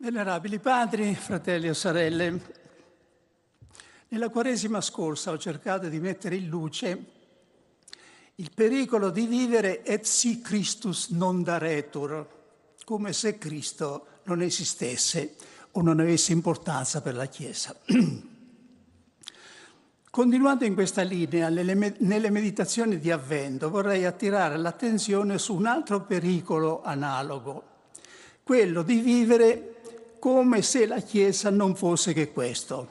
Venerabili padri, fratelli e sorelle, nella Quaresima scorsa ho cercato di mettere in luce il pericolo di vivere et si Christus non daretur, come se Cristo non esistesse o non avesse importanza per la Chiesa. Continuando in questa linea, nelle meditazioni di Avvento vorrei attirare l'attenzione su un altro pericolo analogo, quello di vivere come se la Chiesa non fosse che questo,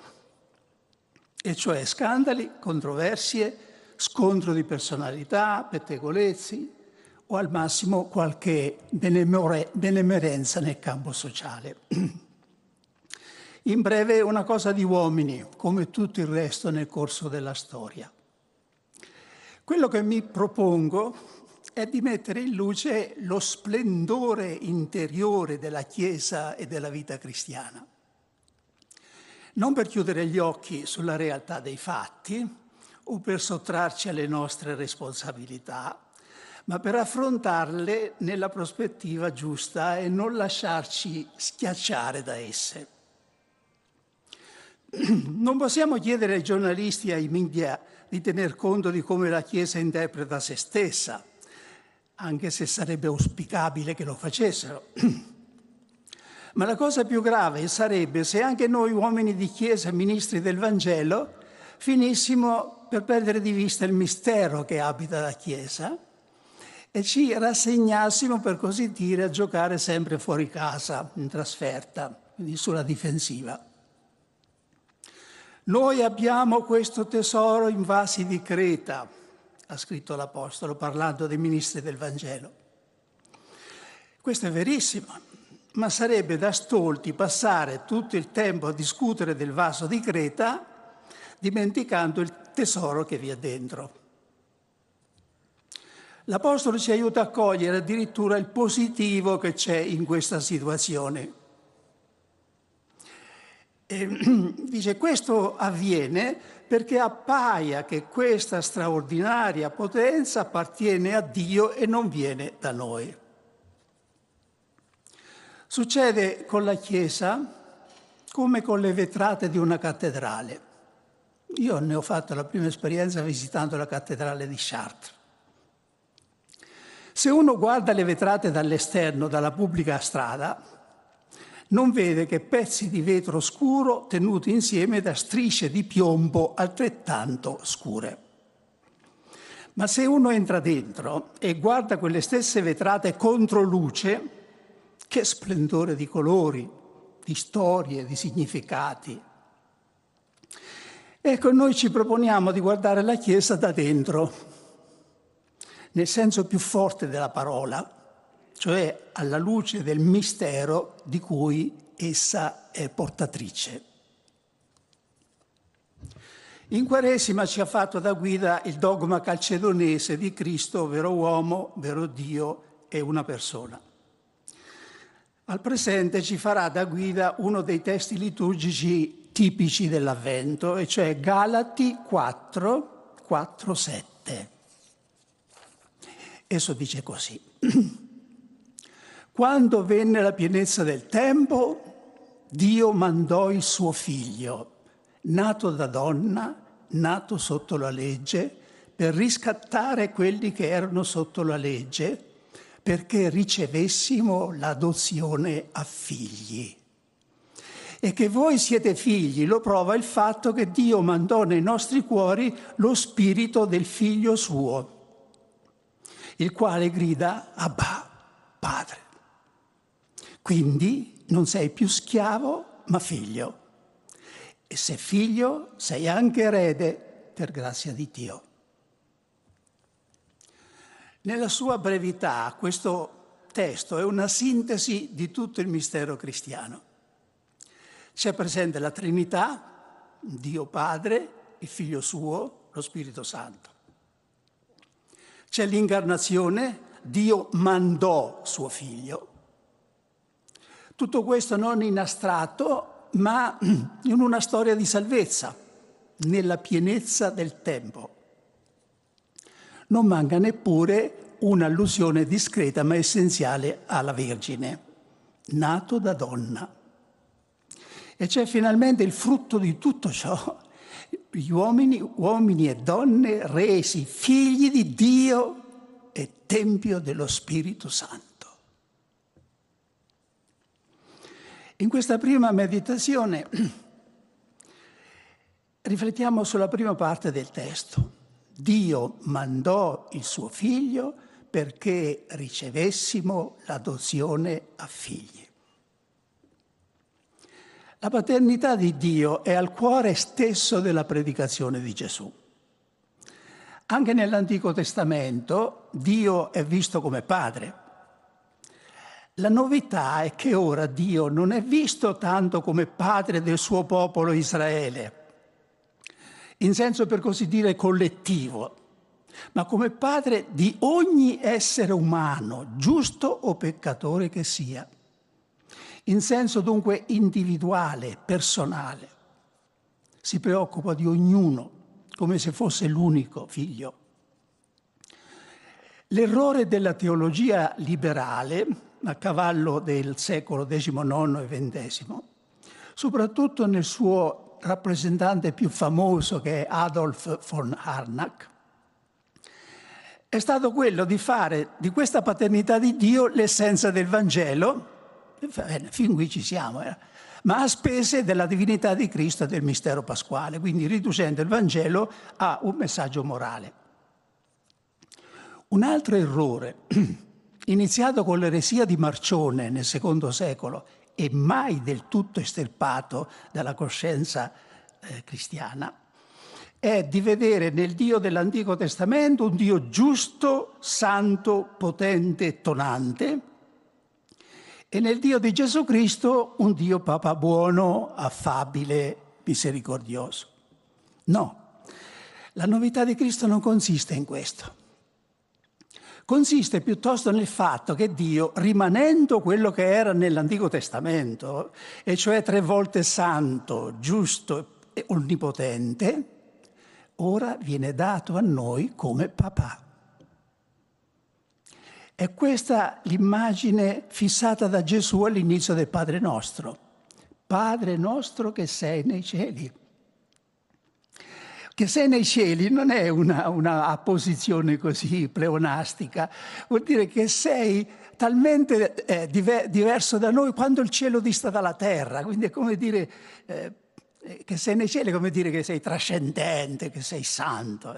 e cioè scandali, controversie, scontro di personalità, pettegolezzi o al massimo qualche benemerenza nel campo sociale. In breve, una cosa di uomini, come tutto il resto nel corso della storia. Quello che mi propongo è di mettere in luce lo splendore interiore della Chiesa e della vita cristiana. Non per chiudere gli occhi sulla realtà dei fatti o per sottrarci alle nostre responsabilità, ma per affrontarle nella prospettiva giusta e non lasciarci schiacciare da esse. Non possiamo chiedere ai giornalisti e ai media di tener conto di come la Chiesa interpreta se stessa, anche se sarebbe auspicabile che lo facessero. Ma la cosa più grave sarebbe se anche noi uomini di Chiesa, ministri del Vangelo, finissimo per perdere di vista il mistero che abita la Chiesa e ci rassegnassimo, per così dire, a giocare sempre fuori casa, in trasferta, quindi sulla difensiva. Noi abbiamo questo tesoro in vasi di creta, ha scritto l'Apostolo parlando dei ministri del Vangelo. Questo è verissimo, ma sarebbe da stolti passare tutto il tempo a discutere del vaso di creta dimenticando il tesoro che vi è dentro. L'Apostolo ci aiuta a cogliere addirittura il positivo che c'è in questa situazione. E dice, questo avviene perché appaia che questa straordinaria potenza appartiene a Dio e non viene da noi. Succede con la Chiesa come con le vetrate di una cattedrale. Io ne ho fatto la prima esperienza visitando la cattedrale di Chartres. Se uno guarda le vetrate dall'esterno, dalla pubblica strada, non vede che pezzi di vetro scuro tenuti insieme da strisce di piombo altrettanto scure. Ma se uno entra dentro e guarda quelle stesse vetrate contro luce, che splendore di colori, di storie, di significati. Ecco, noi ci proponiamo di guardare la Chiesa da dentro, nel senso più forte della parola, cioè alla luce del mistero di cui essa è portatrice. In Quaresima ci ha fatto da guida il dogma calcedonese di Cristo, vero uomo, vero Dio e una persona. Al presente ci farà da guida uno dei testi liturgici tipici dell'Avvento, e cioè Galati 4, 4, 7. Esso dice così. Quando venne la pienezza del tempo, Dio mandò il suo figlio, nato da donna, nato sotto la legge, per riscattare quelli che erano sotto la legge, perché ricevessimo l'adozione a figli. E che voi siete figli lo prova il fatto che Dio mandò nei nostri cuori lo spirito del figlio suo, il quale grida Abba, Padre. Quindi non sei più schiavo, ma figlio. E se figlio, sei anche erede, per grazia di Dio. Nella sua brevità, questo testo è una sintesi di tutto il mistero cristiano. C'è presente la Trinità, Dio Padre, il Figlio Suo, lo Spirito Santo. C'è l'incarnazione, Dio mandò suo Figlio. Tutto questo non in astratto, ma in una storia di salvezza, nella pienezza del tempo. Non manca neppure un'allusione discreta ma essenziale alla Vergine, nato da donna. E c'è finalmente il frutto di tutto ciò. Gli uomini, uomini e donne resi figli di Dio e Tempio dello Spirito Santo. In questa prima meditazione riflettiamo sulla prima parte del testo. Dio mandò il suo figlio perché ricevessimo l'adozione a figli. La paternità di Dio è al cuore stesso della predicazione di Gesù. Anche nell'Antico Testamento Dio è visto come padre. La novità è che ora Dio non è visto tanto come padre del suo popolo Israele, in senso per così dire collettivo, ma come padre di ogni essere umano, giusto o peccatore che sia, in senso dunque individuale, personale. Si preoccupa di ognuno, come se fosse l'unico figlio. L'errore della teologia liberale, a cavallo del secolo XIX e XX, soprattutto nel suo rappresentante più famoso che è Adolf von Harnack, è stato quello di fare di questa paternità di Dio l'essenza del Vangelo, fin qui ci siamo, ma a spese della divinità di Cristo e del mistero pasquale, quindi riducendo il Vangelo a un messaggio morale. Un altro errore iniziato con l'eresia di Marcione nel II secolo e mai del tutto estirpato dalla coscienza cristiana, è di vedere nel Dio dell'Antico Testamento un Dio giusto, santo, potente e tonante, e nel Dio di Gesù Cristo un Dio papa buono, affabile, misericordioso. No, la novità di Cristo non consiste in questo. Consiste piuttosto nel fatto che Dio, rimanendo quello che era nell'Antico Testamento, e cioè tre volte santo, giusto e onnipotente, ora viene dato a noi come papà. È questa l'immagine fissata da Gesù all'inizio del Padre nostro. Padre nostro che sei nei cieli. Che sei nei cieli non è una apposizione così pleonastica, vuol dire che sei talmente diverso da noi quando il cielo dista dalla terra, quindi è come dire che sei nei cieli, è come dire che sei trascendente, che sei santo,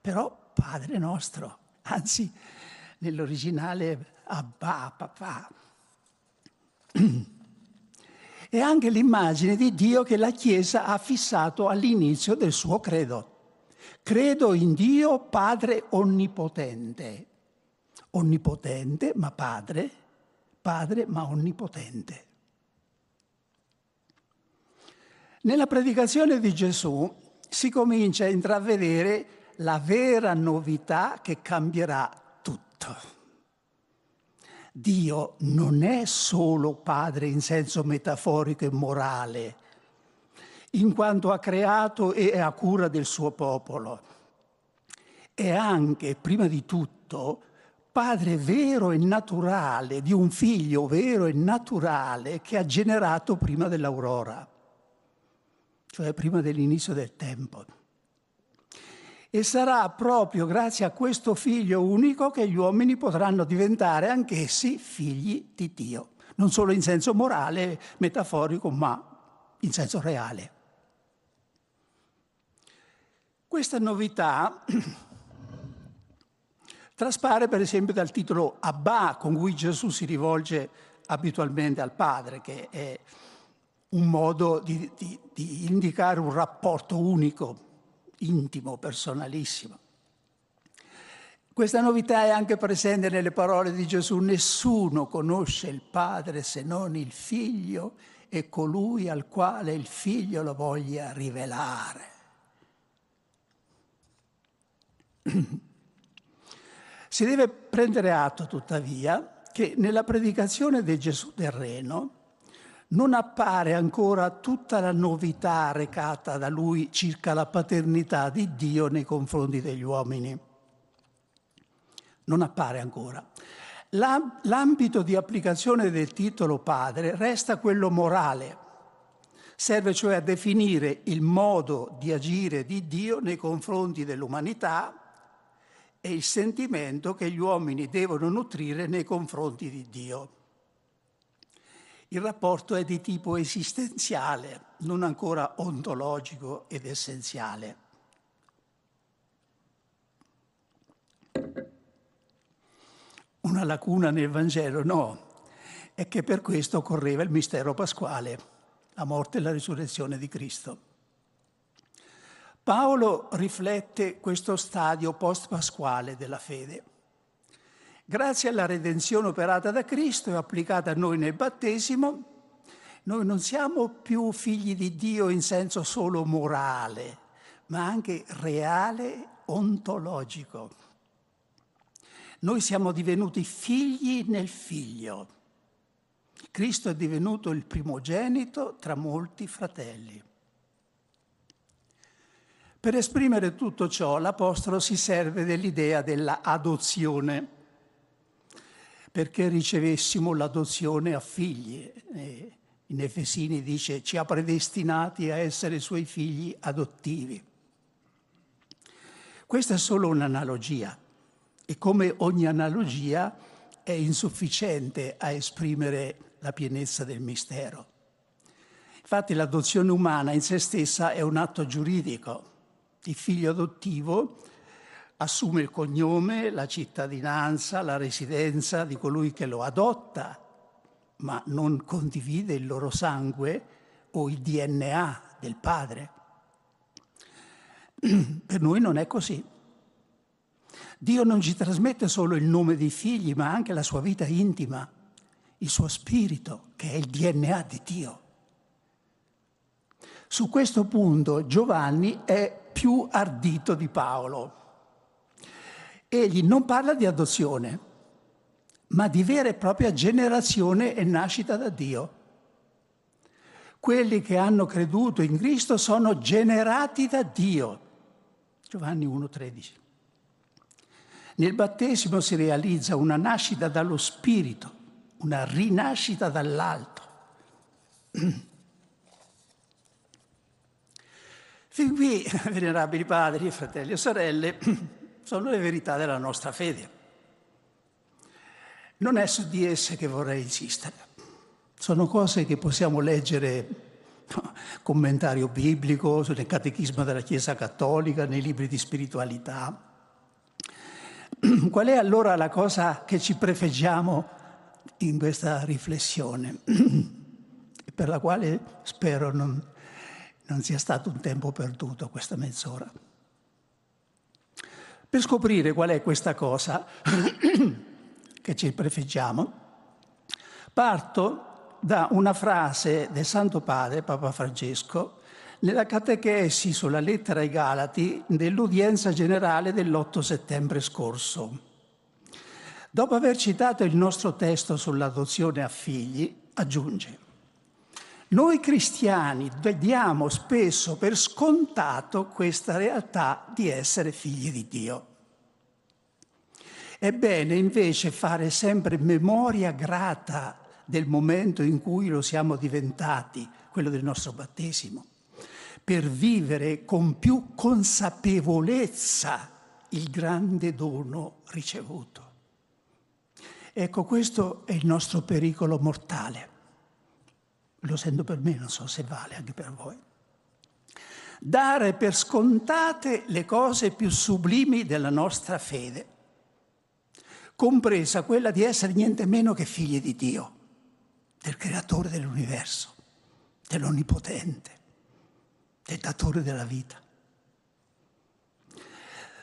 però Padre nostro, anzi nell'originale Abba, papà. È anche l'immagine di Dio che la Chiesa ha fissato all'inizio del suo credo. Credo in Dio Padre onnipotente. Onnipotente ma Padre, Padre ma onnipotente. Nella predicazione di Gesù si comincia a intravedere la vera novità che cambierà tutto. Dio non è solo padre in senso metaforico e morale, in quanto ha creato e è a cura del suo popolo. È anche, prima di tutto, padre vero e naturale di un figlio vero e naturale che ha generato prima dell'aurora, cioè prima dell'inizio del tempo. E sarà proprio grazie a questo figlio unico che gli uomini potranno diventare anch'essi figli di Dio, non solo in senso morale, metaforico, ma in senso reale. Questa novità traspare per esempio dal titolo Abba, con cui Gesù si rivolge abitualmente al Padre, che è un modo di indicare un rapporto unico, intimo, personalissimo. Questa novità è anche presente nelle parole di Gesù. Nessuno conosce il Padre se non il Figlio e colui al quale il Figlio lo voglia rivelare. Si deve prendere atto, tuttavia, che nella predicazione del Gesù terreno non appare ancora tutta la novità recata da lui circa la paternità di Dio nei confronti degli uomini. Non appare ancora. L'ambito di applicazione del titolo padre resta quello morale, Serve cioè a definire il modo di agire di Dio nei confronti dell'umanità e il sentimento che gli uomini devono nutrire nei confronti di Dio. Il rapporto è di tipo esistenziale, non ancora ontologico ed essenziale. Una lacuna nel Vangelo no, è che per questo occorreva il mistero pasquale, la morte e la risurrezione di Cristo. Paolo riflette questo stadio post-pasquale della fede. Grazie alla redenzione operata da Cristo e applicata a noi nel battesimo, noi non siamo più figli di Dio in senso solo morale, ma anche reale, ontologico. Noi siamo divenuti figli nel Figlio. Cristo è divenuto il primogenito tra molti fratelli. Per esprimere tutto ciò, l'Apostolo si serve dell'idea della adozione, perché ricevessimo l'adozione a figli. In Efesini dice: ci ha predestinati a essere suoi figli adottivi. Questa è solo un'analogia e, come ogni analogia, è insufficiente a esprimere la pienezza del mistero. Infatti l'adozione umana in se stessa è un atto giuridico. Il figlio adottivo assume il cognome, la cittadinanza, la residenza di colui che lo adotta, ma non condivide il loro sangue o il DNA del padre. Per noi non è così. Dio non ci trasmette solo il nome dei figli, ma anche la sua vita intima, il suo spirito, che è il DNA di Dio. Su questo punto Giovanni è più ardito di Paolo. Egli non parla di adozione, ma di vera e propria generazione e nascita da Dio. Quelli che hanno creduto in Cristo sono generati da Dio. Giovanni 1,13. Nel battesimo si realizza una nascita dallo Spirito, una rinascita dall'alto. Fin qui, venerabili padri, fratelli e sorelle, sono le verità della nostra fede. Non è su di esse che vorrei insistere. Sono cose che possiamo leggere, commentario biblico, nel catechismo della Chiesa Cattolica, nei libri di spiritualità. Qual è allora la cosa che ci prefiggiamo in questa riflessione, per la quale spero non sia stato un tempo perduto questa mezz'ora? Per scoprire qual è questa cosa che ci prefiggiamo, parto da una frase del Santo Padre, Papa Francesco, nella catechesi sulla lettera ai Galati dell'udienza generale dell'8 settembre scorso. Dopo aver citato il nostro testo sull'adozione a figli, aggiunge: noi cristiani diamo spesso per scontato questa realtà di essere figli di Dio. È bene invece fare sempre memoria grata del momento in cui lo siamo diventati, quello del nostro battesimo, per vivere con più consapevolezza il grande dono ricevuto. Ecco, questo è il nostro pericolo mortale. Lo sento per me, non so se vale anche per voi. Dare per scontate le cose più sublimi della nostra fede, compresa quella di essere niente meno che figli di Dio, del creatore dell'universo, dell'onnipotente, del datore della vita.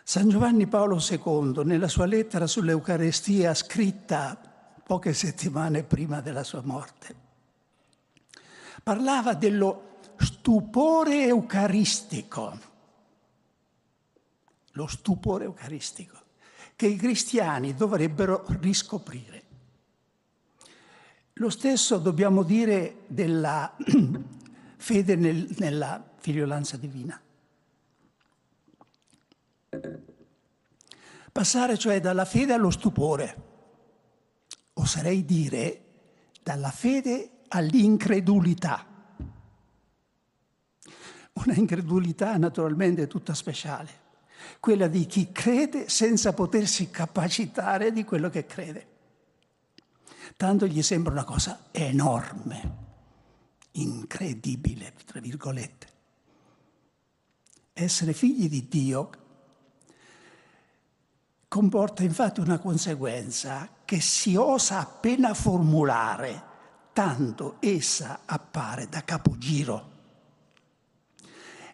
San Giovanni Paolo II, nella sua lettera sull'Eucarestia, scritta poche settimane prima della sua morte, parlava dello stupore eucaristico, che i cristiani dovrebbero riscoprire. Lo stesso dobbiamo dire della fede nella figliolanza divina. Passare cioè dalla fede allo stupore, oserei dire dalla fede all'incredulità. una incredulità naturalmente tutta speciale, quella di chi crede senza potersi capacitare di quello che crede. Tanto gli sembra una cosa enorme, incredibile, tra virgolette. Essere figli di Dio comporta infatti una conseguenza che si osa appena formulare, tanto essa appare da capogiro.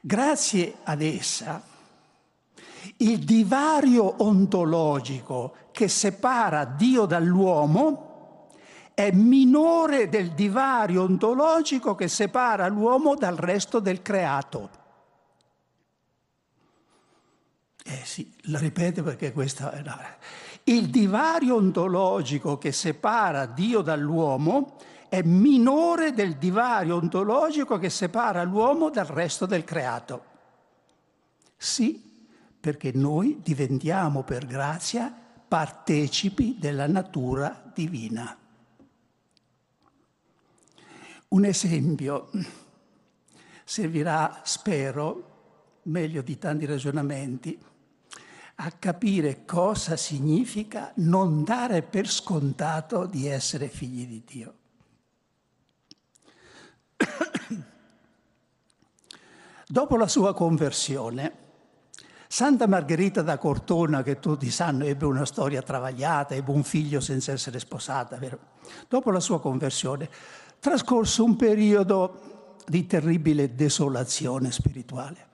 Grazie ad essa, il divario ontologico che separa Dio dall'uomo è minore del divario ontologico che separa l'uomo dal resto del creato. Sì, lo ripeto perché questa è una... Il divario ontologico che separa Dio dall'uomo è minore del divario ontologico che separa l'uomo dal resto del creato. Sì, perché noi diventiamo per grazia partecipi della natura divina. Un esempio servirà, spero, meglio di tanti ragionamenti, a capire cosa significa non dare per scontato di essere figli di Dio. Dopo la sua conversione, Santa Margherita da Cortona, che tutti sanno, ebbe una storia travagliata, ebbe un figlio senza essere sposata, vero? Dopo la sua conversione trascorse un periodo di terribile desolazione spirituale.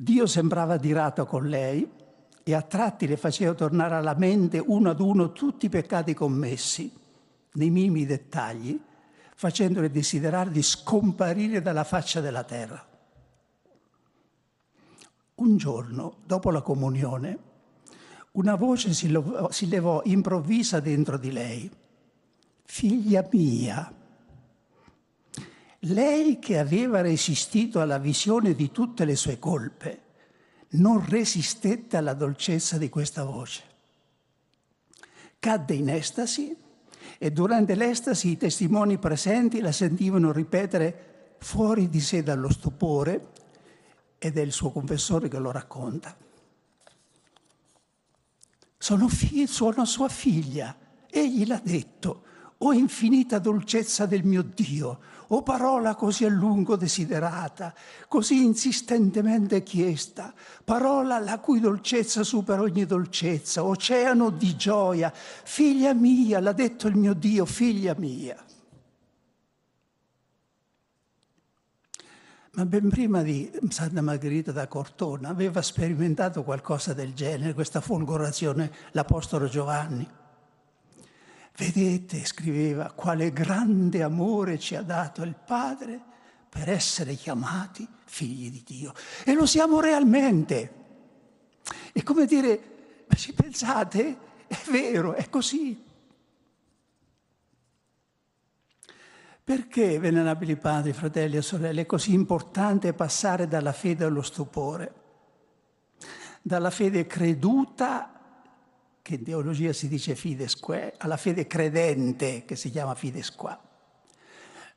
Dio sembrava adirato con lei e a tratti le faceva tornare alla mente uno ad uno tutti i peccati commessi, nei minimi dettagli, facendole desiderare di scomparire dalla faccia della terra. Un giorno, dopo la comunione, una voce si levò improvvisa dentro di lei. Figlia mia, lei che aveva resistito alla visione di tutte le sue colpe, non resistette alla dolcezza di questa voce. Cadde in estasi e durante l'estasi i testimoni presenti la sentivano ripetere fuori di sé dallo stupore, ed è il suo confessore che lo racconta. Sono sua figlia, egli l'ha detto. O infinita dolcezza del mio Dio, o parola così a lungo desiderata, così insistentemente chiesta, parola la cui dolcezza supera ogni dolcezza, oceano di gioia, figlia mia, l'ha detto il mio Dio, figlia mia. Ma ben prima di Santa Margherita da Cortona aveva sperimentato qualcosa del genere, questa folgorazione, l'Apostolo Giovanni. Vedete, scriveva, quale grande amore ci ha dato il Padre per essere chiamati figli di Dio. E lo siamo realmente. È come dire, ma ci pensate? È vero, è così. Perché, venerabili padri, fratelli e sorelle, è così importante passare dalla fede allo stupore? Dalla fede creduta, che in teologia si dice fides quae, alla fede credente, che si chiama fides qua.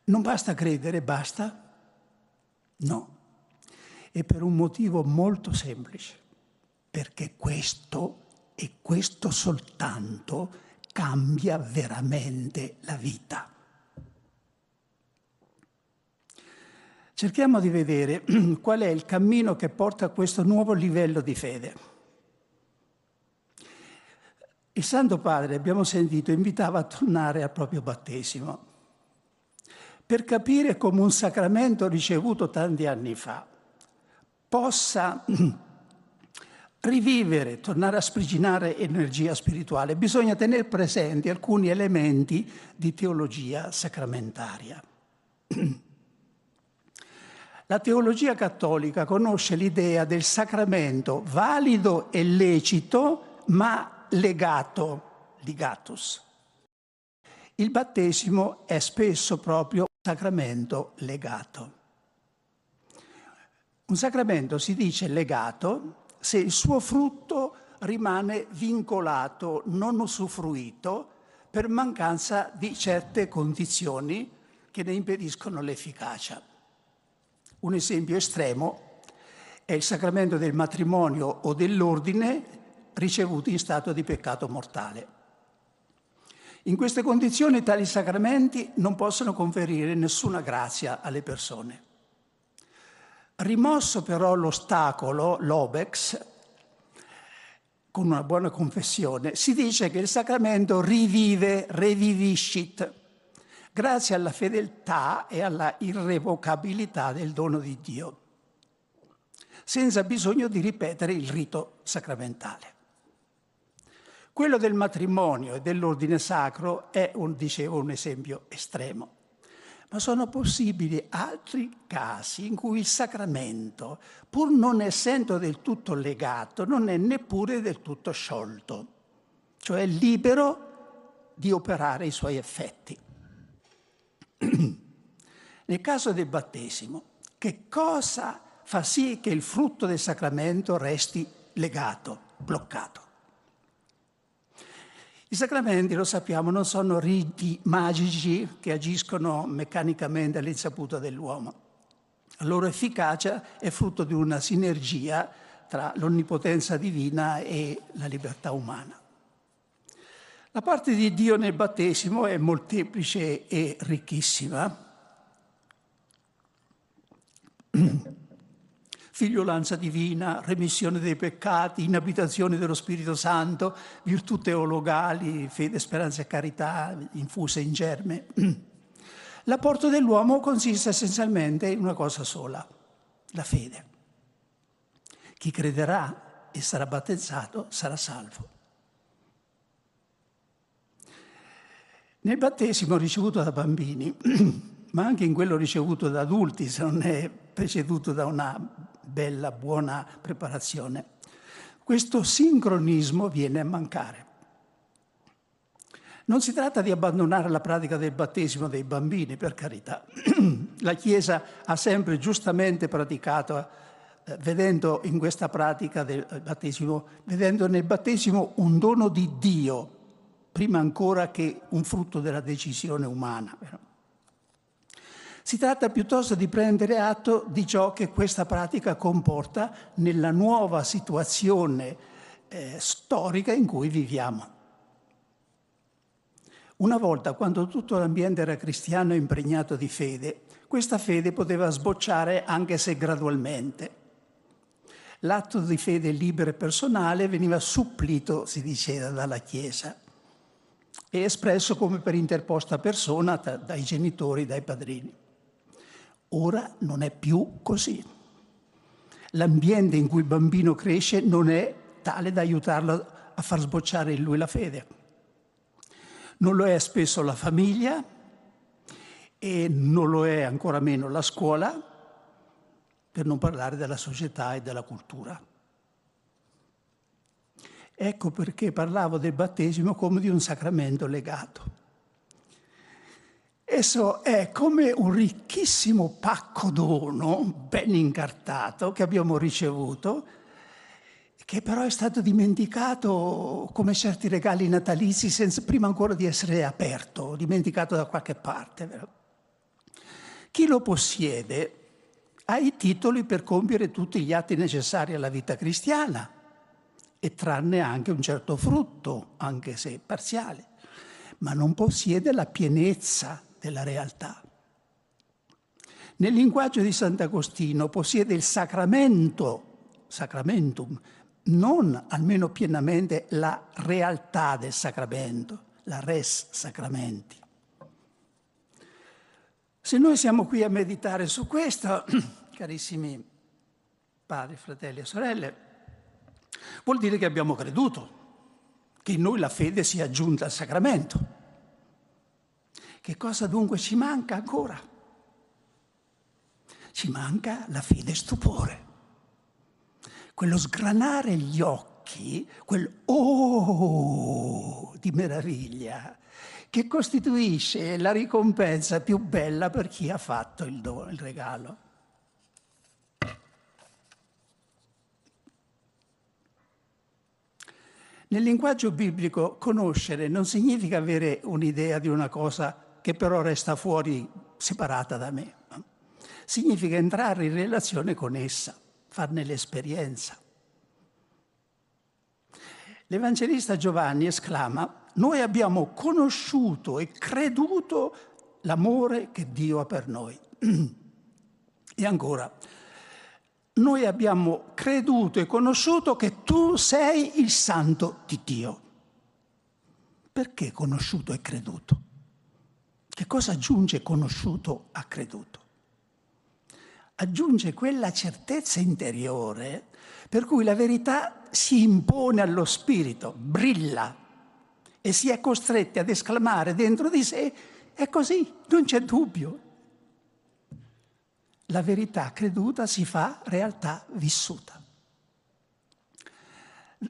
Non basta credere, basta? No. E per un motivo molto semplice, perché questo, e questo soltanto, cambia veramente la vita. Cerchiamo di vedere qual è il cammino che porta a questo nuovo livello di fede. Il Santo Padre, abbiamo sentito, invitava a tornare al proprio battesimo per capire come un sacramento ricevuto tanti anni fa possa rivivere, tornare a spriginare energia spirituale. Bisogna tenere presenti alcuni elementi di teologia sacramentaria. La teologia cattolica conosce l'idea del sacramento valido e lecito, ma legato, ligatus. Il battesimo è spesso proprio un sacramento legato. Un sacramento si dice legato se il suo frutto rimane vincolato, non usufruito, per mancanza di certe condizioni che ne impediscono l'efficacia. Un esempio estremo è il sacramento del matrimonio o dell'ordine ricevuti in stato di peccato mortale. In queste condizioni tali sacramenti non possono conferire nessuna grazia alle persone. Rimosso però l'ostacolo, l'obex, con una buona confessione, si dice che il sacramento rivive, reviviscit, grazie alla fedeltà e alla irrevocabilità del dono di Dio, senza bisogno di ripetere il rito sacramentale. Quello del matrimonio e dell'ordine sacro è, dicevo, un esempio estremo, ma sono possibili altri casi in cui il sacramento, pur non essendo del tutto legato, non è neppure del tutto sciolto, cioè libero di operare i suoi effetti. Nel caso del battesimo, che cosa fa sì che il frutto del sacramento resti legato, bloccato? I sacramenti, lo sappiamo, non sono riti magici che agiscono meccanicamente all'insaputa dell'uomo. La loro efficacia è frutto di una sinergia tra l'onnipotenza divina e la libertà umana. La parte di Dio nel battesimo è molteplice e ricchissima. Figliolanza divina, remissione dei peccati, inabitazione dello Spirito Santo, virtù teologali, fede, speranza e carità infuse in germe. L'apporto dell'uomo consiste essenzialmente in una cosa sola, la fede. Chi crederà e sarà battezzato sarà salvo. Nel battesimo ricevuto da bambini, ma anche in quello ricevuto da adulti, se non è preceduto da una bella, buona preparazione, questo sincronismo viene a mancare. Non si tratta di abbandonare la pratica del battesimo dei bambini, per carità. La Chiesa ha sempre giustamente praticato, vedendo in questa pratica del battesimo, vedendo nel battesimo un dono di Dio, prima ancora che un frutto della decisione umana. Si tratta piuttosto di prendere atto di ciò che questa pratica comporta nella nuova situazione storica in cui viviamo. Una volta, quando tutto l'ambiente era cristiano e impregnato di fede, questa fede poteva sbocciare anche se gradualmente. L'atto di fede libero e personale veniva supplito, si diceva, dalla Chiesa e espresso come per interposta persona dai genitori, dai padrini. Ora non è più così. L'ambiente in cui il bambino cresce non è tale da aiutarlo a far sbocciare in lui la fede. Non lo è spesso la famiglia e non lo è ancora meno la scuola, per non parlare della società e della cultura. Ecco perché parlavo del battesimo come di un sacramento legato. Esso è come un ricchissimo pacco dono, ben incartato, che abbiamo ricevuto, che però è stato dimenticato come certi regali natalizi, prima ancora di essere aperto, dimenticato da qualche parte. Vero? Chi lo possiede ha i titoli per compiere tutti gli atti necessari alla vita cristiana e tranne anche un certo frutto, anche se parziale, ma non possiede la pienezza della realtà. Nel linguaggio di Sant'Agostino possiede il sacramento, sacramentum, non almeno pienamente la realtà del sacramento, la res sacramenti. Se noi siamo qui a meditare su questo, carissimi padri, fratelli e sorelle, vuol dire che abbiamo creduto, che in noi la fede sia aggiunta al sacramento. Che cosa dunque ci manca ancora? Ci manca la fede stupore, quello sgranare gli occhi, quel oh di meraviglia che costituisce la ricompensa più bella per chi ha fatto il regalo. Nel linguaggio biblico conoscere non significa avere un'idea di una cosa che però resta fuori, separata da me. significa entrare in relazione con essa, farne l'esperienza. L'Evangelista Giovanni esclama: noi abbiamo conosciuto e creduto l'amore che Dio ha per noi. E ancora, noi abbiamo creduto e conosciuto che tu sei il Santo di Dio. Perché conosciuto e creduto? Che cosa aggiunge conosciuto a creduto? Aggiunge quella certezza interiore per cui la verità si impone allo spirito, brilla, e si è costretti ad esclamare dentro di sé: è così, non c'è dubbio. La verità creduta si fa realtà vissuta.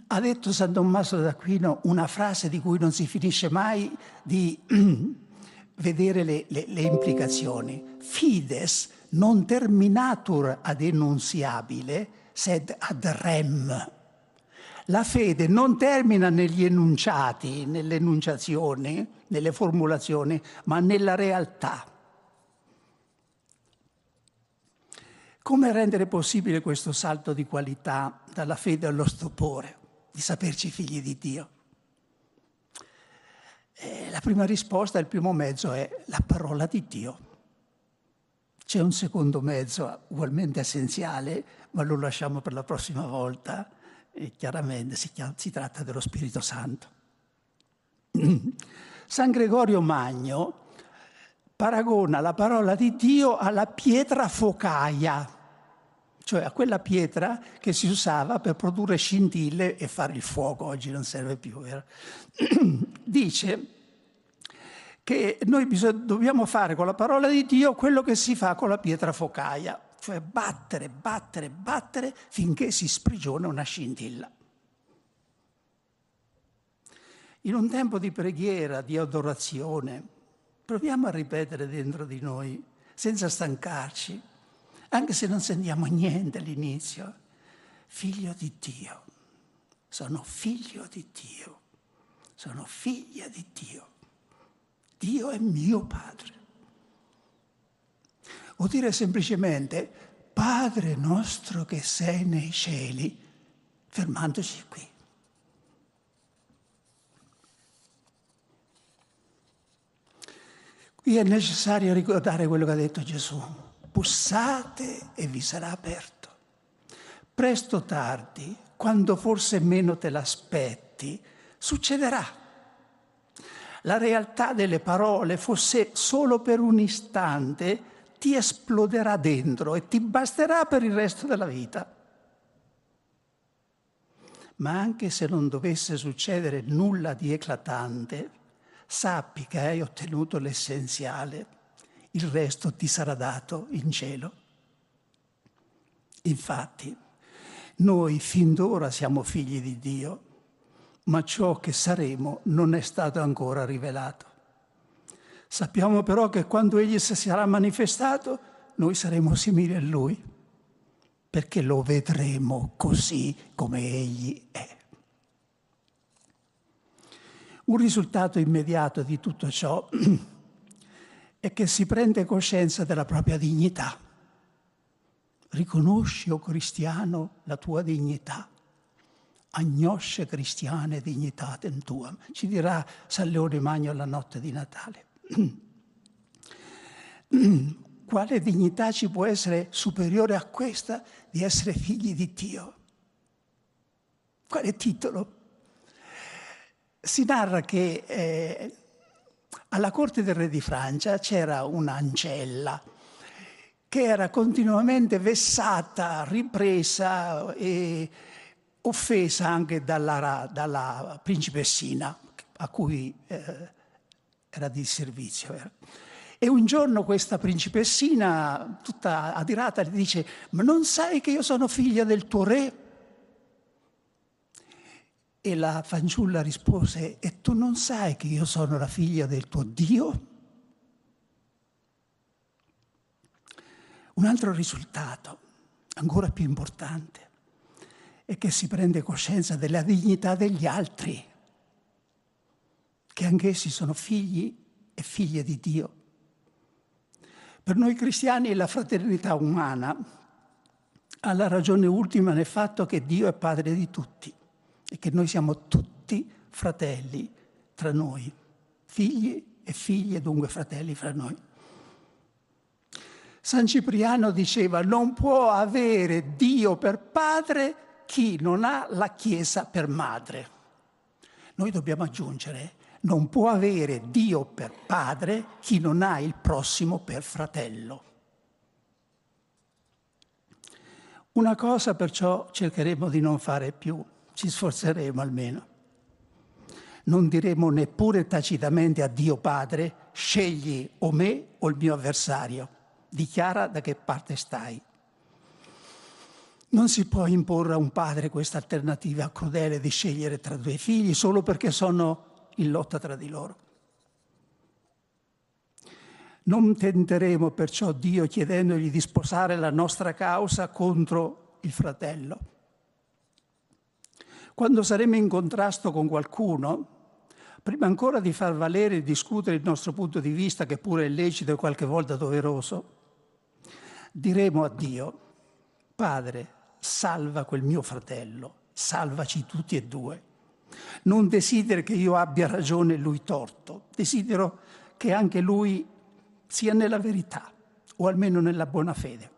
Ha detto San Tommaso d'Aquino una frase di cui non si finisce mai di vedere le implicazioni. Fides non terminatur ad enunziabile, sed ad rem. La fede non termina negli enunciati, nelle enunciazioni, nelle formulazioni, ma nella realtà. Come rendere possibile questo salto di qualità dalla fede allo stupore, di saperci figli di Dio? La prima risposta, il primo mezzo è la parola di Dio. C'è un secondo mezzo ugualmente essenziale, ma lo lasciamo per la prossima volta, e chiaramente si tratta dello Spirito Santo. San Gregorio Magno paragona la parola di Dio alla pietra focaia, cioè a quella pietra che si usava per produrre scintille e fare il fuoco. Oggi non serve più, vero? Dice che noi dobbiamo fare con la parola di Dio quello che si fa con la pietra focaia, cioè battere, battere, battere finché si sprigiona una scintilla. In un tempo di preghiera, di adorazione, proviamo a ripetere dentro di noi, senza stancarci, anche se non sentiamo niente all'inizio: figlio di Dio, sono figlio di Dio, sono figlia di Dio. Dio è mio Padre. O dire semplicemente: Padre nostro che sei nei cieli, fermandoci qui. Qui è necessario ricordare quello che ha detto Gesù: bussate e vi sarà aperto. Presto o tardi, quando forse meno te l'aspetti, succederà. La realtà delle parole, fosse solo per un istante, ti esploderà dentro e ti basterà per il resto della vita. Ma anche se non dovesse succedere nulla di eclatante, sappi che hai ottenuto l'essenziale, il resto ti sarà dato in cielo. Infatti, noi fin d'ora siamo figli di Dio, ma ciò che saremo non è stato ancora rivelato. Sappiamo però che quando Egli si sarà manifestato, noi saremo simili a Lui, perché lo vedremo così come Egli è. Un risultato immediato di tutto ciò è che si prende coscienza della propria dignità. Riconosci, o cristiano, la tua dignità. Agnosce cristiane dignitatem tuam, ci dirà San Leone Magno la notte di Natale. Quale dignità ci può essere superiore a questa di essere figli di Dio? Quale titolo? Si narra che alla corte del re di Francia c'era un'ancella che era continuamente vessata, ripresa e offesa anche dalla principessina a cui era di servizio. E un giorno questa principessina, tutta adirata, le dice: ma non sai che io sono figlia del tuo re? E la fanciulla rispose: e tu non sai che io sono la figlia del tuo Dio? Un altro risultato, ancora più importante, e che si prende coscienza della dignità degli altri, che anch'essi sono figli e figlie di Dio. Per noi cristiani la fraternità umana ha la ragione ultima nel fatto che Dio è padre di tutti e che noi siamo tutti fratelli tra noi, figli e figlie, dunque fratelli fra noi. San Cipriano diceva: non può avere Dio per padre chi non ha la Chiesa per madre. Noi dobbiamo aggiungere: non può avere Dio per padre chi non ha il prossimo per fratello. Una cosa perciò cercheremo di non fare più, ci sforzeremo almeno. Non diremo neppure tacitamente a Dio Padre: scegli o me o il mio avversario, dichiara da che parte stai. Non si può imporre a un padre questa alternativa crudele di scegliere tra due figli solo perché sono in lotta tra di loro. Non tenteremo perciò Dio chiedendogli di sposare la nostra causa contro il fratello. Quando saremo in contrasto con qualcuno, prima ancora di far valere e discutere il nostro punto di vista, che pure è lecito e qualche volta doveroso, diremo a Dio: Padre, salva quel mio fratello, salvaci tutti e due. Non desidero che io abbia ragione e lui torto, desidero che anche lui sia nella verità, o almeno nella buona fede.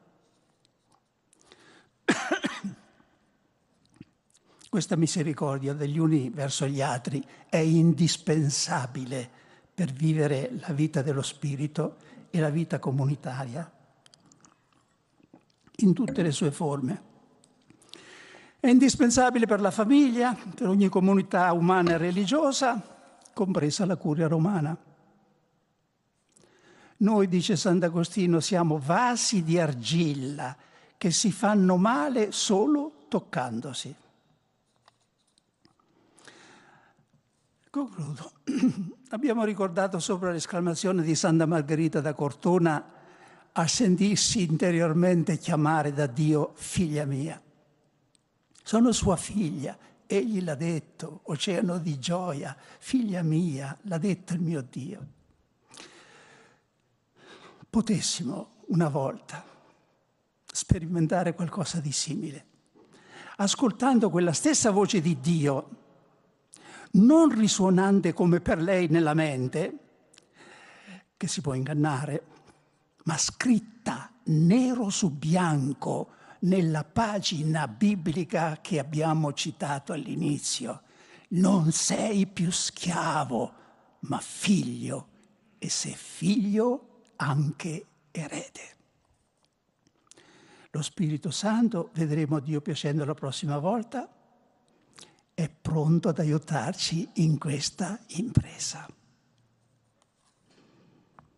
Questa misericordia degli uni verso gli altri è indispensabile per vivere la vita dello spirito e la vita comunitaria in tutte le sue forme. È indispensabile per la famiglia, per ogni comunità umana e religiosa, compresa la curia romana. Noi, dice Sant'Agostino, siamo vasi di argilla che si fanno male solo toccandosi. Concludo. Abbiamo ricordato sopra l'esclamazione di Santa Margherita da Cortona a sentirsi interiormente chiamare da Dio figlia mia. Sono sua figlia, egli l'ha detto, oceano di gioia, figlia mia, l'ha detto il mio Dio. Potessimo una volta sperimentare qualcosa di simile, ascoltando quella stessa voce di Dio, non risuonante come per lei nella mente, che si può ingannare, ma scritta nero su bianco, nella pagina biblica che abbiamo citato all'inizio. Non sei più schiavo, ma figlio, e se figlio, anche erede. Lo Spirito Santo, vedremo Dio piacendo la prossima volta, è pronto ad aiutarci in questa impresa.